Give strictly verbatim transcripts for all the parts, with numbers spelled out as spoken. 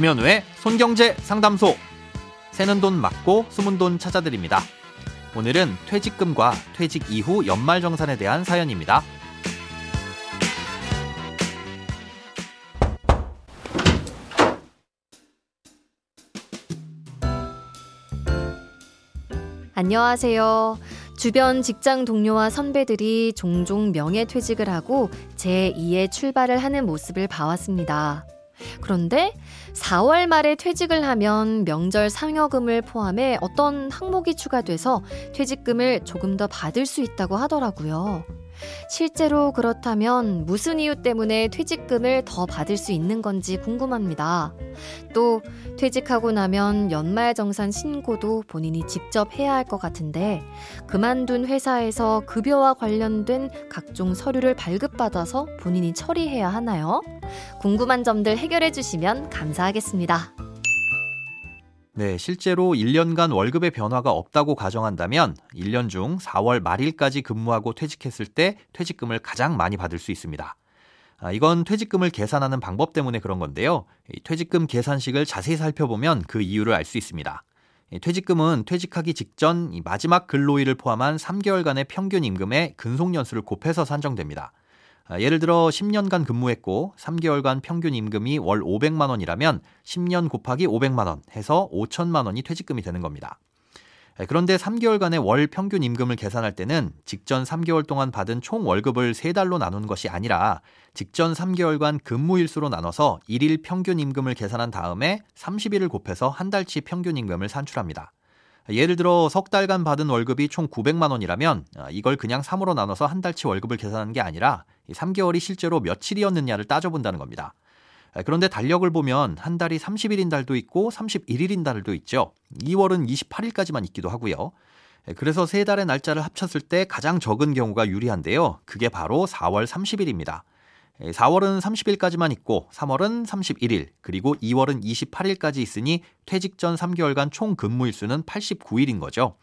김현우의 손경제 상담소. 새는 돈 막고 숨은 돈 찾아드립니다. 오늘은 퇴직금과 퇴직 이후 연말정산에 대한 사연입니다. 안녕하세요. 주변 직장 동료와 선배들이 종종 명예퇴직을 하고 제이의 출발을 하는 모습을 봐왔습니다. 그런데 사월 말에 퇴직을 하면 명절 상여금을 포함해 어떤 항목이 추가돼서 퇴직금을 조금 더 받을 수 있다고 하더라고요. 실제로 그렇다면 무슨 이유 때문에 퇴직금을 더 받을 수 있는 건지 궁금합니다. 또 퇴직하고 나면 연말정산 신고도 본인이 직접 해야 할 것 같은데 그만둔 회사에서 급여와 관련된 각종 서류를 발급받아서 본인이 처리해야 하나요? 궁금한 점들 해결해 주시면 감사하겠습니다. 네, 실제로 일 년간 월급의 변화가 없다고 가정한다면 일 년 중 사월 말일까지 근무하고 퇴직했을 때 퇴직금을 가장 많이 받을 수 있습니다. 아, 이건 퇴직금을 계산하는 방법 때문에 그런 건데요. 이 퇴직금 계산식을 자세히 살펴보면 그 이유를 알 수 있습니다. 이 퇴직금은 퇴직하기 직전 이 마지막 근로일을 포함한 삼 개월간의 평균 임금의 근속연수를 곱해서 산정됩니다. 예를 들어 십 년간 근무했고 삼 개월간 평균 임금이 월 오백만 원이라면 십 년 곱하기 오백만 원 해서 오천만 원이 퇴직금이 되는 겁니다. 그런데 삼 개월간의 월 평균 임금을 계산할 때는 직전 삼 개월 동안 받은 총 월급을 세 달로 나눈 것이 아니라 직전 삼 개월간 근무일수로 나눠서 일 일 평균 임금을 계산한 다음에 삼십 일을 곱해서 한 달치 평균 임금을 산출합니다. 예를 들어 석 달간 받은 월급이 총 구백만 원이라면 이걸 그냥 삼으로 나눠서 한 달치 월급을 계산한 게 아니라 삼 개월이 실제로 며칠이었느냐를 따져본다는 겁니다. 그런데 달력을 보면 한 달이 삼십 일인 달도 있고 삼십일 일인 달도 있죠. 이월은 이십팔 일까지만 있기도 하고요. 그래서 세 달의 날짜를 합쳤을 때 가장 적은 경우가 유리한데요. 그게 바로 사월 삼십 일입니다. 사월은 삼십 일까지만 있고 삼월은 삼십일 일, 그리고 이월은 이십팔 일까지 있으니 퇴직 전 삼 개월간 총 근무일수는 팔십구 일인 거죠.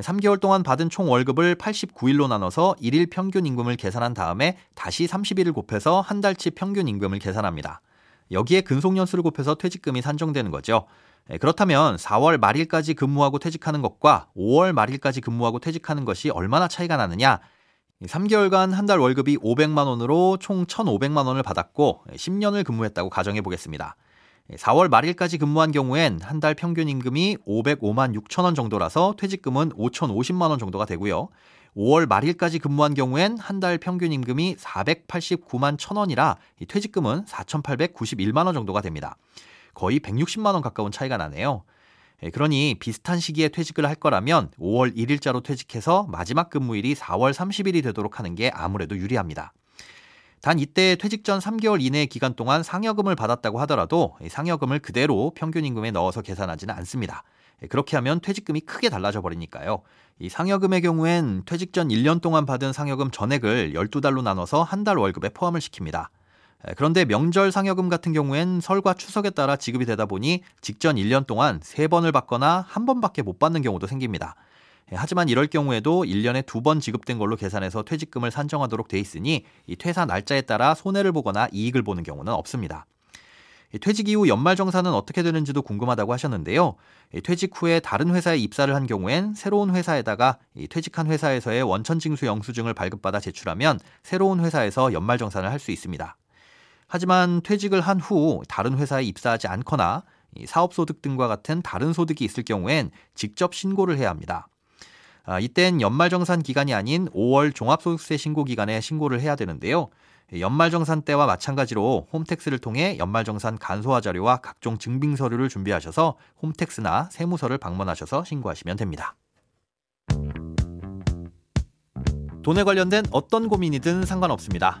삼 개월 동안 받은 총 월급을 팔십구 일로 나눠서 일 일 평균 임금을 계산한 다음에 다시 삼십 일을 곱해서 한 달치 평균 임금을 계산합니다. 여기에 근속연수를 곱해서 퇴직금이 산정되는 거죠. 그렇다면 사월 말일까지 근무하고 퇴직하는 것과 오월 말일까지 근무하고 퇴직하는 것이 얼마나 차이가 나느냐? 삼 개월간 한 달 월급이 오백만 원으로 총 천오백만 원을 받았고 십 년을 근무했다고 가정해 보겠습니다. 사월 말일까지 근무한 경우엔 한 달 평균 임금이 오백오만 육천 원 정도라서 퇴직금은 오천오십만 원 정도가 되고요. 오월 말일까지 근무한 경우엔 한 달 평균 임금이 사백팔십구만 천 원이라 퇴직금은 사천팔백구십일만 원 정도가 됩니다. 거의 백육십만 원 가까운 차이가 나네요. 그러니 비슷한 시기에 퇴직을 할 거라면 오월 일 일자로 퇴직해서 마지막 근무일이 사월 삼십 일이 되도록 하는 게 아무래도 유리합니다. 단 이때 퇴직 전 삼 개월 이내의 기간 동안 상여금을 받았다고 하더라도 상여금을 그대로 평균 임금에 넣어서 계산하지는 않습니다. 그렇게 하면 퇴직금이 크게 달라져 버리니까요. 이 상여금의 경우엔 퇴직 전 일 년 동안 받은 상여금 전액을 열두 달로 나눠서 한 달 월급에 포함을 시킵니다. 그런데 명절 상여금 같은 경우엔 설과 추석에 따라 지급이 되다 보니 직전 일 년 동안 세 번을 받거나 한 번밖에 못 받는 경우도 생깁니다. 하지만 이럴 경우에도 일 년에 두 번 지급된 걸로 계산해서 퇴직금을 산정하도록 돼 있으니 이 퇴사 날짜에 따라 손해를 보거나 이익을 보는 경우는 없습니다. 퇴직 이후 연말정산은 어떻게 되는지도 궁금하다고 하셨는데요. 퇴직 후에 다른 회사에 입사를 한 경우엔 새로운 회사에다가 퇴직한 회사에서의 원천징수 영수증을 발급받아 제출하면 새로운 회사에서 연말정산을 할 수 있습니다. 하지만 퇴직을 한 후 다른 회사에 입사하지 않거나 사업소득 등과 같은 다른 소득이 있을 경우엔 직접 신고를 해야 합니다. 이땐 연말정산 기간이 아닌 오월 종합소득세 신고 기간에 신고를 해야 되는데요. 연말정산 때와 마찬가지로 홈택스를 통해 연말정산 간소화 자료와 각종 증빙 서류를 준비하셔서 홈택스나 세무서를 방문하셔서 신고하시면 됩니다. 돈에 관련된 어떤 고민이든 상관없습니다.